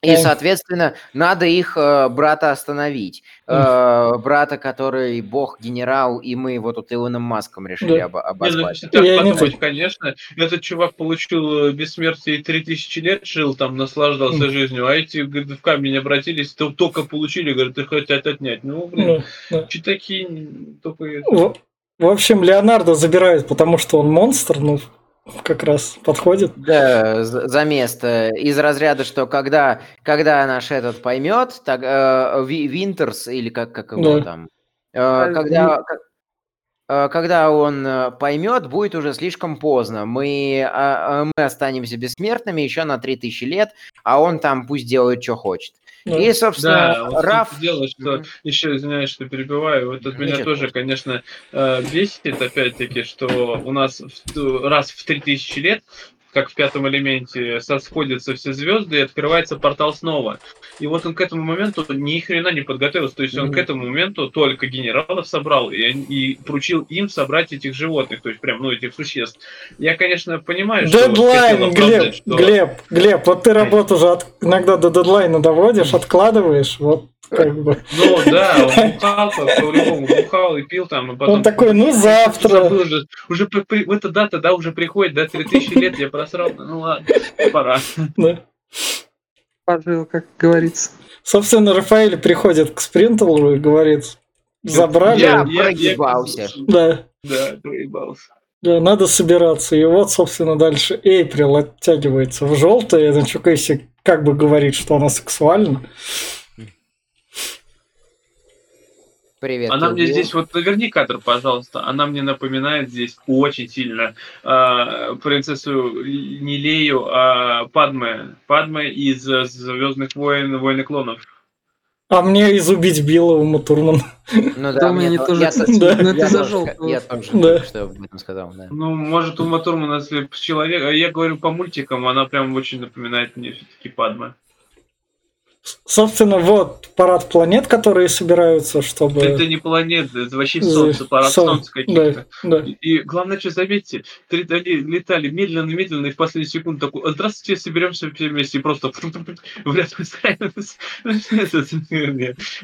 И, соответственно, надо их э, брата остановить. Э, брата, который бог-генерал, и мы его тут Илоном Маском решили да. об- обозвать. Нет, ну, так подумать, конечно. Этот чувак получил бессмертие и три тысячи лет жил там, наслаждался mm. жизнью, а эти, говорит, в камень обратились, то только получили, говорят, их хотят отнять. Ну, блин, mm. че такие тупые... В, в общем, Леонардо забирает, потому что он монстр, ну... как раз подходит. Да, за место. Из разряда, что когда, когда наш этот поймет, так, э, Винтерс, или как, как его да. там, э, когда, э, когда он поймет, будет уже слишком поздно. Мы, э, мы останемся бессмертными еще на три тысячи лет, а он там пусть делает, что хочет. Ну, и, собственно, да, вот Раф... дело, что mm-hmm. еще, извиняюсь, что перебиваю, вот от меня тоже, конечно, бесит, опять-таки, что у нас раз в три тысячи лет, как в «Пятом элементе», сосходятся все звезды, и открывается портал снова. И вот он к этому моменту ни хрена не подготовился. То есть он mm-hmm. к этому моменту только генералов собрал и, и поручил им собрать этих животных, то есть прям, ну, этих существ. Я, конечно, понимаю, дедлайн, что... Дедлайн, Глеб, что... Глеб, Глеб, вот ты работу же от... иногда до дедлайна доводишь, откладываешь, вот как бы. Ну, да, он бухал, по-любому бухал и пил там, и потом... Он такой, ну, завтра. Уже, уже в эта дата, да, уже приходит, да, три тысячи лет, я просрал, ну, ладно, пора. Да. Пожил, как говорится. Собственно, Рафаэль приходит к Сплинтеру и говорит, забрали. Я, я проебался. Да. Да, проебался. Да, надо собираться. И вот, собственно, дальше Эйприл оттягивается в желтое. Это что, Кейси как бы говорит, что она сексуальна. Привет, она мне здесь, вот наверни кадр, пожалуйста, она мне напоминает здесь очень сильно э, принцессу Нелею э, Падме, Падме из «Звездных войн», «Войны клонов». А мне из «Убить Билла» Ума Турман. Ну да, мне не тоже... Я тоже, что об этом сказал, да. Ну, может, Ума Турман, если человек... Я говорю по мультикам, она прям очень напоминает мне все-таки Падме. Собственно, вот парад планет, которые собираются, чтобы... Это не планеты, это вообще солнце, парад Солн... солнца каких-то. Да, да. И главное, что заметьте, они летали медленно-медленно, и в последнюю секунду такой, здравствуйте, соберемся все вместе, и просто в ряд выстраиваемся.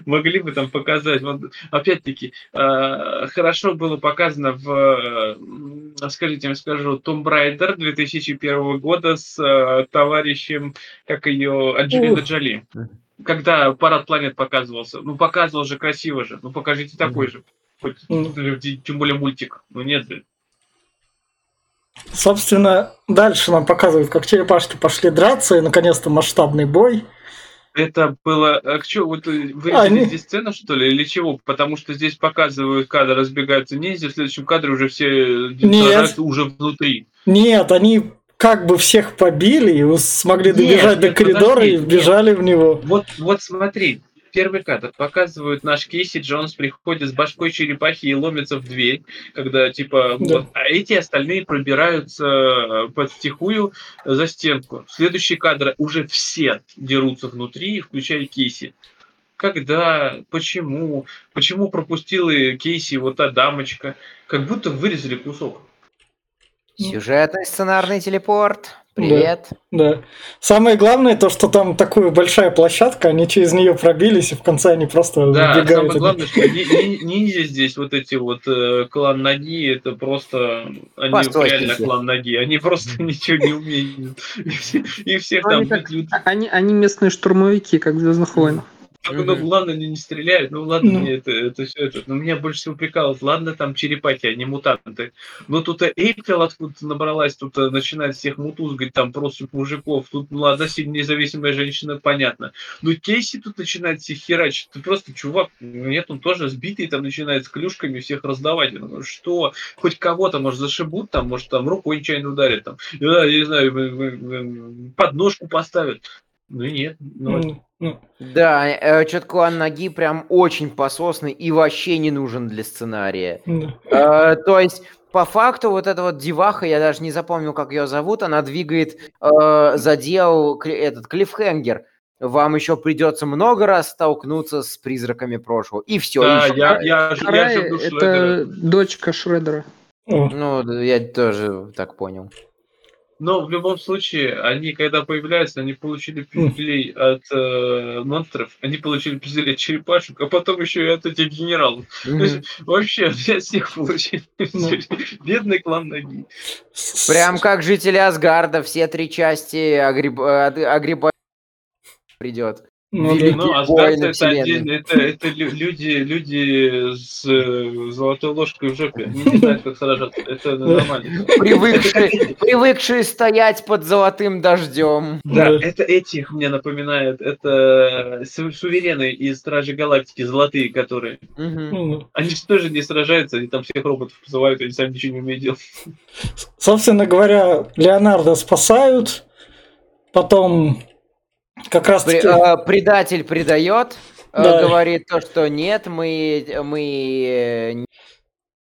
Могли бы там показать. Опять-таки, хорошо было показано в, скажите, я скажу, Tomb Raider две тысячи первого года с товарищем, как ее, Анджелина Джоли. Когда парад планет показывался, ну показывал же красиво же, ну покажите такой же, хоть, тем более мультик, ну нет же. Собственно, дальше нам показывают, как черепашки пошли драться, и наконец-то масштабный бой. Это было... А что, вот вырезали а, здесь не... сцену, что ли, или чего? Потому что здесь показывают кадр, разбегаются ниндзя, в следующем кадре уже все нет. уже внутри. Нет, они... как бы всех побили и смогли добежать нет, до коридора подожди, и вбежали нет. в него. Вот, вот смотри, первый кадр показывают, наш Кейси Джонс приходит с башкой черепахи и ломится в дверь, когда типа, да. вот, а эти остальные пробираются подстихую за стенку. Следующий кадр уже все дерутся внутри, включая Кейси. Когда, почему, почему пропустила Кейси вот та дамочка, как будто вырезали кусок. Сюжетный сценарный телепорт. Привет. Да, да. Самое главное то, что там такая большая площадка, они через нее пробились, и в конце они просто да, выбегают. Да, самое главное, что ниндзя здесь, вот эти вот клан Наги, это просто... Они реально клан Наги, они просто ничего не умеют. И всех там... Они местные штурмовики, как в «Звездных войнах». Ну, ну, ладно, они не стреляют, ну, ладно, мне это, это все это. Но меня больше всего прикалывает, ладно, там черепахи, а не мутанты. Но тут Эйприл откуда-то набралась, тут начинает всех мутузгать, там просто мужиков. Тут, ну, одна сильно независимая женщина, понятно. Но Кейси тут начинает всех херачить. Ты просто, чувак, нет, он тоже сбитый, там начинает с клюшками всех раздавать. Ну, что? Хоть кого-то, может, зашибут, там, может, там, рукой нечаянно ударят, там, я не знаю, подножку поставят. Ну, нет, ну... Да, четко Наги прям очень пососный и вообще не нужен для сценария. э, то есть, по факту, вот эта вот деваха, я даже не запомнил, как ее зовут, она двигает э, задел этот клиффхенгер. Вам еще придется много раз столкнуться с призраками прошлого. И все. Да, я, я, я, я это дочка Шредера. Ну, я тоже так понял. Но в любом случае, они, когда появляются, они получили пизделей от э, монстров, они получили пизделей от черепашек, а потом еще и от этих генералов. Mm-hmm. То есть, вообще, все с них получили. Mm-hmm. Бедный клан Наги. Прям как жители Асгарда, все три части огреб... огребают придет. Ну, ну Асгард это отдельно, это, это люди, люди с золотой ложкой в жопе, они не знают, как сражаться, это нормально. Привыкшие, привыкшие стоять под золотым дождем. Да, это этих мне напоминают, это суверены из Стражей Галактики, золотые которые. Угу. Они же тоже не сражаются, они там всех роботов позывают, они сами ничего не умеют делать. Собственно говоря, Леонардо спасают, потом... Как раз При, э, предатель предает, да. э, говорит то, что нет, мы, мы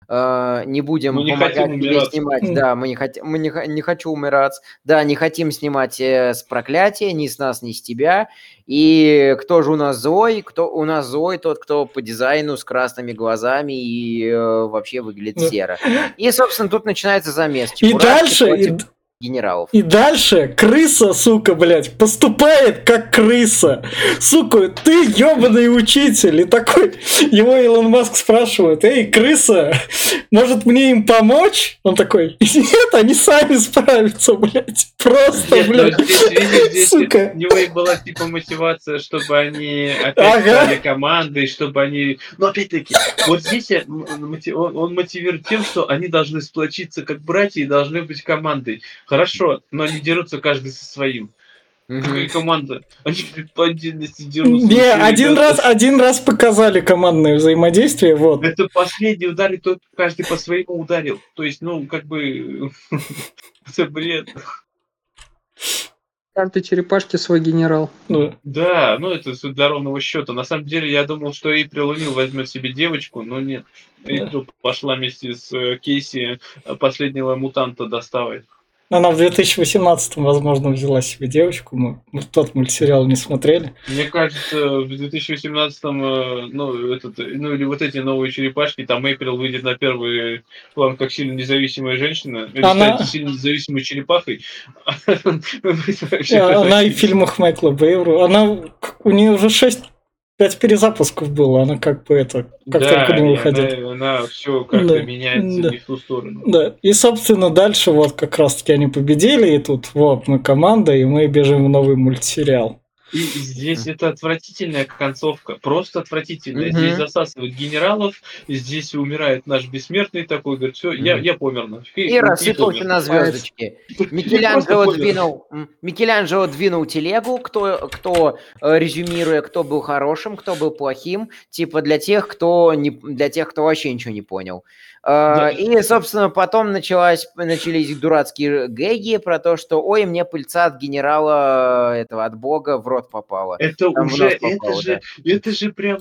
э, не будем мы не помогать тебе снимать, mm. да, мы не хотим, мы не, не хочу умирать, да, не хотим снимать э, с проклятия, ни с нас, ни с тебя. И кто же у нас злой? Кто у нас злой? Тот, кто по дизайну с красными глазами и э, вообще выглядит yeah. серо. И собственно тут начинается замес. И дальше. Против... И... генералов. И дальше крыса, сука, блядь, поступает как крыса. Сука, ты ёбаный учитель. И такой, его Илон Маск спрашивает: эй, крыса, может мне им помочь? Он такой: нет, они сами справятся, блядь. Просто, нет, блядь. Здесь, видишь, здесь сука. У него и была типа мотивация, чтобы они опять ага. стали командой, чтобы они... Но опять-таки, вот здесь он, он мотивирует тем, что они должны сплочиться как братья и должны быть командой. Хорошо, но они дерутся каждый со своим. Mm-hmm. Команда. Они по отдельности дерутся. Не, yeah, один ребята. раз, один раз показали командное взаимодействие, вот. Это последний удар, и тот каждый по своему ударил. То есть, ну, как бы... Это бред. Карты черепашки свой генерал. Ну, да, ну это для ровного счета. На самом деле я думал, что Эйприл О'Нил возьмет себе девочку, но нет. Эйприл да. пошла вместе с Кейси последнего мутанта доставать. Она в две тысячи восемнадцатом, возможно, взяла себе девочку. Мы, мы тот мультсериал не смотрели. Мне кажется, в две тысячи восемнадцатом, ну, этот, ну или вот эти новые черепашки, там Эйприл выйдет на первый план как сильно независимая женщина. Она станет сильно независимой черепахой. Она и в фильмах Майкла Бэйвера. Она у нее уже шесть... Пять перезапусков было, она как бы это, как да, только не выходит. Она, она все как-то да, меняется да, не в ту сторону. Да. И, собственно, дальше вот как раз-таки они победили, и тут вот мы команда, и мы бежим в новый мультсериал. И здесь это отвратительная концовка, просто отвратительная. Угу. Здесь засасывают генералов, здесь умирает наш бессмертный такой, говорит, все, я, я помер. На. И, и рассыпался на звездочки. Микеланджело двинул, Микеланджело двинул телегу, кто, кто, резюмируя, кто был хорошим, кто был плохим, типа для тех, кто, не, для тех, кто вообще ничего не понял. Да. И, собственно, потом началась, начались дурацкие гэги про то, что ой, мне пыльца от генерала этого, от бога в рот попала. Это там уже, это, попало, же, да. это же прям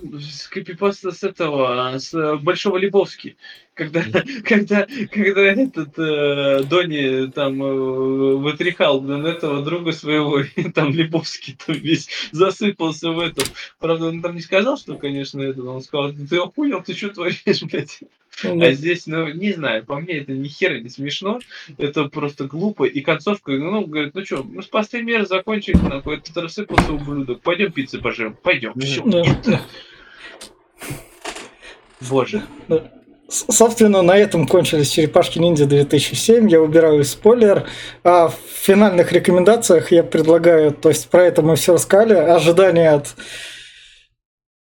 копипаста с этого, с Большого Лебовски. Когда, когда, когда этот э, Донни там э, вытряхал на этого друга своего, и там Лебовский там весь засыпался в этом. Правда, он там не сказал, что, конечно, это, он сказал, ты охуел, ты что творишь, блядь? А здесь, ну, не знаю, по мне это ни хера не смешно, это просто глупо. И концовка, ну, говорит, ну что, мы спасли мир, закончили, на какой-то рассыпался ублюдок, пойдем пиццу пожрем, пойдем, все. Да. Боже. Да. Собственно, на этом кончились «Черепашки ниндзя две тысячи семь». Я выбираю спойлер. А в финальных рекомендациях я предлагаю, то есть про это мы все рассказали, ожидания от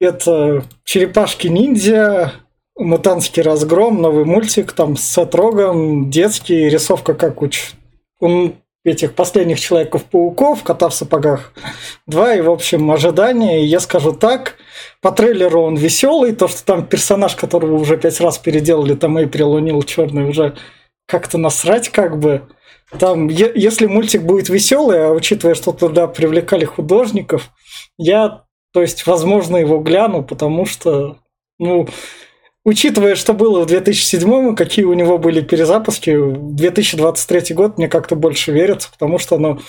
это «Черепашки ниндзя», «Мутантский разгром», новый мультик, там с Сет Рогом, детский, рисовка как у, у этих последних Человеков-пауков, кота в сапогах. Два, и в общем ожидания, я скажу так, по трейлеру он веселый, то, что там персонаж, которого уже пять раз переделали, там Эйприл О'Нил черный, уже как-то насрать как бы. Там, е- если мультик будет веселый, а учитывая, что туда привлекали художников, я, то есть, возможно, его гляну, потому что, ну... Учитывая, что было в две тысячи седьмом, какие у него были перезапуски, две тысячи двадцать третий год мне как-то больше верится, потому что оно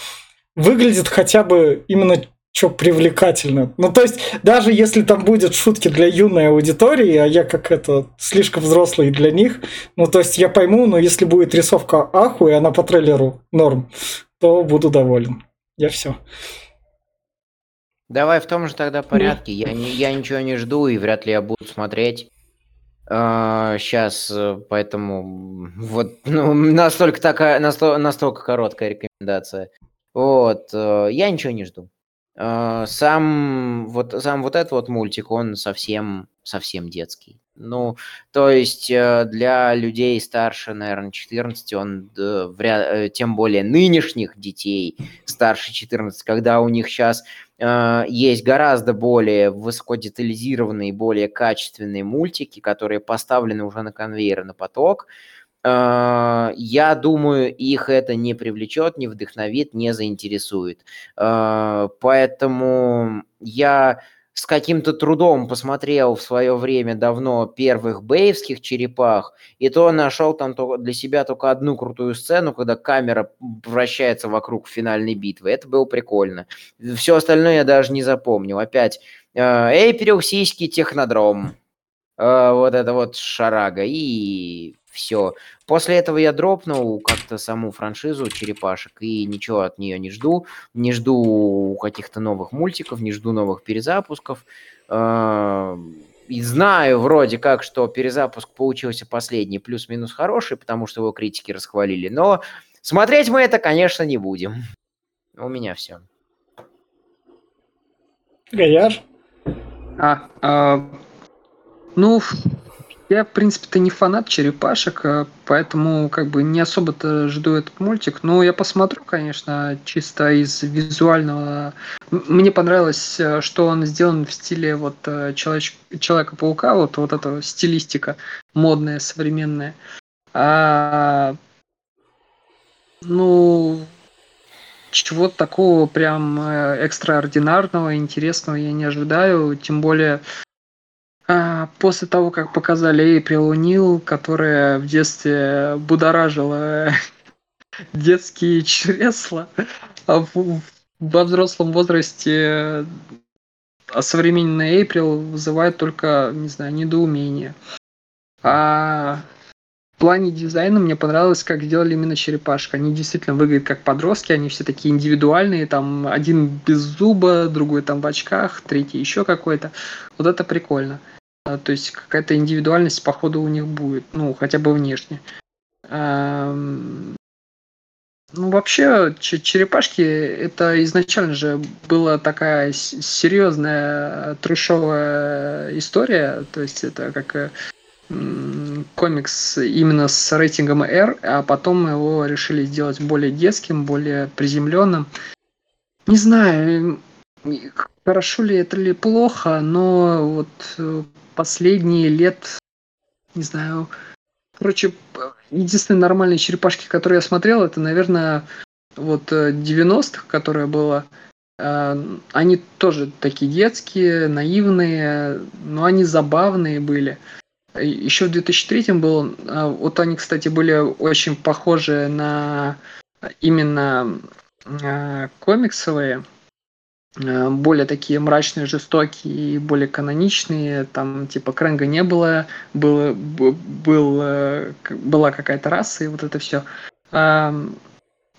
выглядит хотя бы именно что привлекательно. Ну, то есть, даже если там будут шутки для юной аудитории, а я как это слишком взрослый для них, ну, то есть, я пойму, но если будет рисовка аху, и она по трейлеру норм, то буду доволен. Я все. Давай в том же тогда порядке. Я, я ничего не жду, и вряд ли я буду смотреть. Сейчас, поэтому вот, ну, настолько такая, настолько, настолько короткая рекомендация. Вот, я ничего не жду. Сам вот, сам вот этот вот мультик, он совсем, совсем детский. Ну, то есть для людей старше, наверное, четырнадцати, он вряд, тем более нынешних детей старше четырнадцати, когда у них сейчас есть гораздо более высокодетализированные, более качественные мультики, которые поставлены уже на конвейер, на поток. Я думаю, их это не привлечет, не вдохновит, не заинтересует. Поэтому я с каким-то трудом посмотрел в свое время давно первых бэевских черепах, и то нашел там для себя только одну крутую сцену, когда камера вращается вокруг финальной битвы. Это было прикольно. Все остальное я даже не запомнил. Опять «Эй, переусийский технодром». Вот это вот шарага. И все. После этого я дропнул как-то саму франшизу «Черепашек» и ничего от нее не жду. Не жду каких-то новых мультиков, не жду новых перезапусков. И знаю вроде как, что перезапуск получился последний, плюс-минус хороший, потому что его критики расхвалили. Но смотреть мы это, конечно, не будем. У меня все. Гаяр? А, а, ну... Я, в принципе-то, не фанат черепашек, поэтому как бы не особо-то жду этот мультик. Но я посмотрю, конечно, чисто из визуального. Мне понравилось, что он сделан в стиле вот человеч... Человека-паука, вот, вот эта стилистика модная, современная. А... Ну, чего-то такого прям экстраординарного, интересного я не ожидаю, тем более... После того, как показали Эйприл О'Нил, которая в детстве будоражила детские чресла, а в, во взрослом возрасте современная Эйприл вызывает только, не знаю, недоумение. А в плане дизайна мне понравилось, как сделали именно черепашек. Они действительно выглядят как подростки, они все такие индивидуальные, там один без зуба, другой там в очках, третий еще какой-то. Вот это прикольно. То есть какая-то индивидуальность, походу, у них будет. Ну, хотя бы внешне. Ну, вообще, черепашки, это изначально же была такая серьезная трешовая история. То есть это как комикс именно с рейтингом R, а потом его решили сделать более детским, более приземленным. Не знаю... Хорошо ли это или плохо, но вот последние лет, не знаю, короче, единственные нормальные черепашки, которые я смотрел, это, наверное, вот девяностых, которое было, они тоже такие детские, наивные, но они забавные были. Еще в две тысячи третьем был, вот они, кстати, были очень похожи на именно комиксовые, более такие мрачные, жестокие и более каноничные. Там типа Кренга не было, было, был, была какая-то раса и вот это все.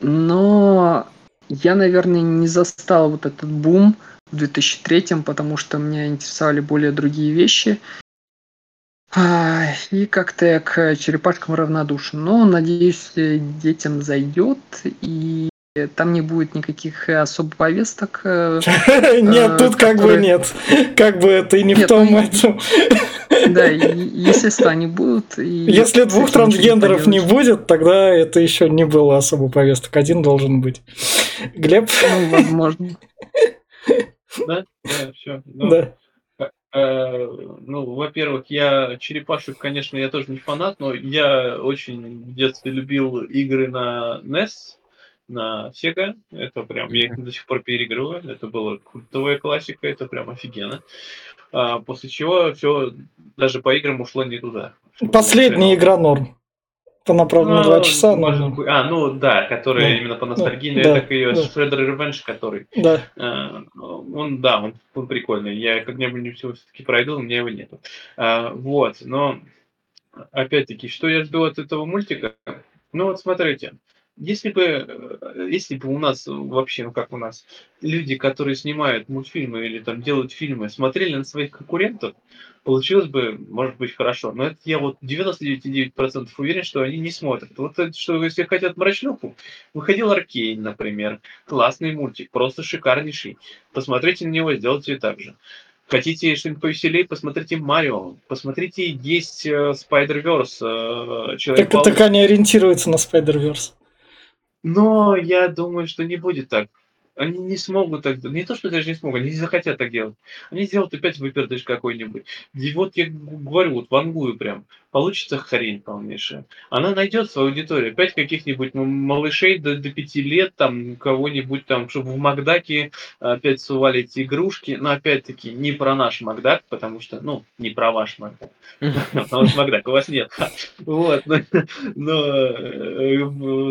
Но я, наверное, не застал вот этот бум в две тысячи третьем, потому что меня интересовали более другие вещи. И как-то я к черепашкам равнодушен. Но, надеюсь, детям зайдет, и там не будет никаких особо повесток. Нет, тут как бы нет. Как бы ты не в том этом. Да, естественно, они будут. Если двух трансгендеров не будет, тогда это еще не было особо повесток. Один должен быть. Глеб? Ну, возможно. Да, да, все. Да. Ну, во-первых, я черепашек, конечно, я тоже не фанат, но я очень в детстве любил игры на Н E S, на Sega. Это прям, я их до сих пор переигрываю. Это была культовая классика, это прям офигенно. А после чего все даже по играм ушло не туда. Последняя прям... игра норм. Она, правда, на два часа, но... А, ну да, которая ну, именно по ностальгии, да, так ее да. Шреддер Ревенш, который... Да. Э, он, да, он, он прикольный. Я как-нибудь его все-таки пройду, у меня его нету. Э, вот, но, опять-таки, что я жду от этого мультика? Ну вот, смотрите, если бы, если бы у нас вообще, ну как у нас, люди, которые снимают мультфильмы или там делают фильмы, смотрели на своих конкурентов, получилось бы, может быть, хорошо. Но это я вот девяносто девять целых девять десятых процента уверен, что они не смотрят. Вот это, что если хотят мрачнуху, выходил Аркейн, например. Классный мультик, просто шикарнейший. Посмотрите на него, сделайте так же. Хотите что-нибудь повеселее, посмотрите Марио. Посмотрите, есть Спайдер-Верс. Так, так они ориентируются на Спайдер-Верс. Но я думаю, что не будет так. Они не смогут так делать. Не то, что даже не смогут, они не захотят так делать. Они сделают опять выпердыш какой-нибудь. И вот я говорю, вот вангую прям. Получится хрень полнейшая. Она найдет свою аудиторию. Опять каких-нибудь малышей до, до пяти лет, там, кого-нибудь там, чтобы в Макдаке опять сували эти игрушки. Но опять-таки не про наш Макдак, потому что, ну, не про ваш Макдак. Потому что Макдак у вас нет. Вот. Но,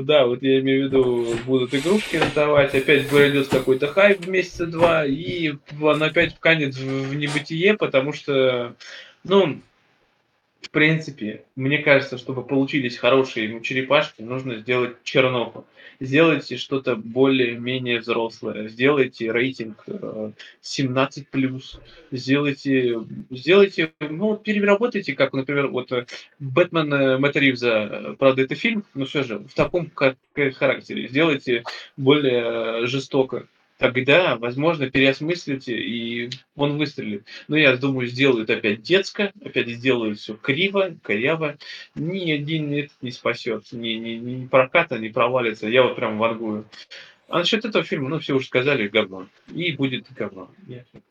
да, вот я имею в виду, будут игрушки раздавать. Опять говорю, какой-то хайп месяца два, и он опять канет в небытие, потому что, ну, в принципе, мне кажется, чтобы получились хорошие черепашки, нужно сделать чернуху. Сделайте что-то более-менее взрослое, сделайте рейтинг семнадцать плюс, сделайте, сделайте, ну, переработайте, как, например, вот Бэтмен Мэтта Ривза, правда, это фильм, но все же в таком характере, сделайте более жестоко. Тогда, возможно, переосмыслите, и он выстрелит. Но я думаю, сделают опять детско, опять сделают все криво, коряво. Ни один этот не спасет, ни, ни, ни проката не провалится. Я вот прям вангую. А насчет этого фильма, ну, все уже сказали, говно. И будет говно.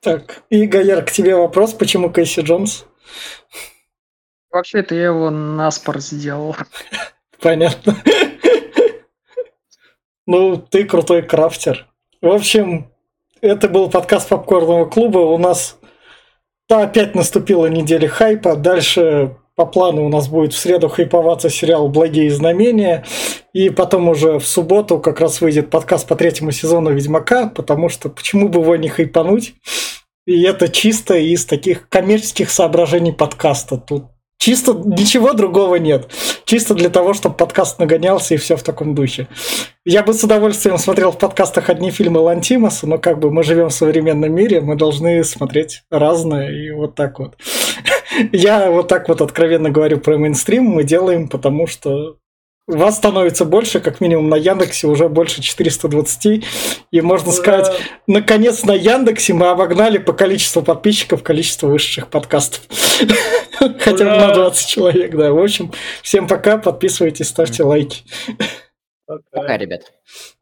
Так, и, Гаяр, к тебе вопрос, почему Кейси Джонс? Вообще-то я его наспор сделал. Понятно. Ну, ты крутой крафтер. В общем, это был подкаст Попкорнового клуба. У нас да, опять наступила неделя хайпа. Дальше по плану у нас будет в среду хайповаться сериал «Благие знамения». И потом уже в субботу как раз выйдет подкаст по третьему сезону «Ведьмака», потому что почему бы его не хайпануть? И это чисто из таких коммерческих соображений подкаста. Тут чисто ничего другого нет. Чисто для того, чтобы подкаст нагонялся и все в таком духе. Я бы с удовольствием смотрел в подкастах одни фильмы Лантимаса, но как бы мы живем в современном мире, мы должны смотреть разное и вот так вот. Я вот так вот откровенно говорю про мейнстрим, мы делаем, потому что вас становится больше, как минимум на Яндексе уже больше четыреста двадцать, и можно сказать, наконец на Яндексе мы обогнали по количеству подписчиков количество вышедших подкастов. Хотя бы на двадцать человек, да. В общем, всем пока, подписывайтесь, ставьте лайки. Пока, ребят.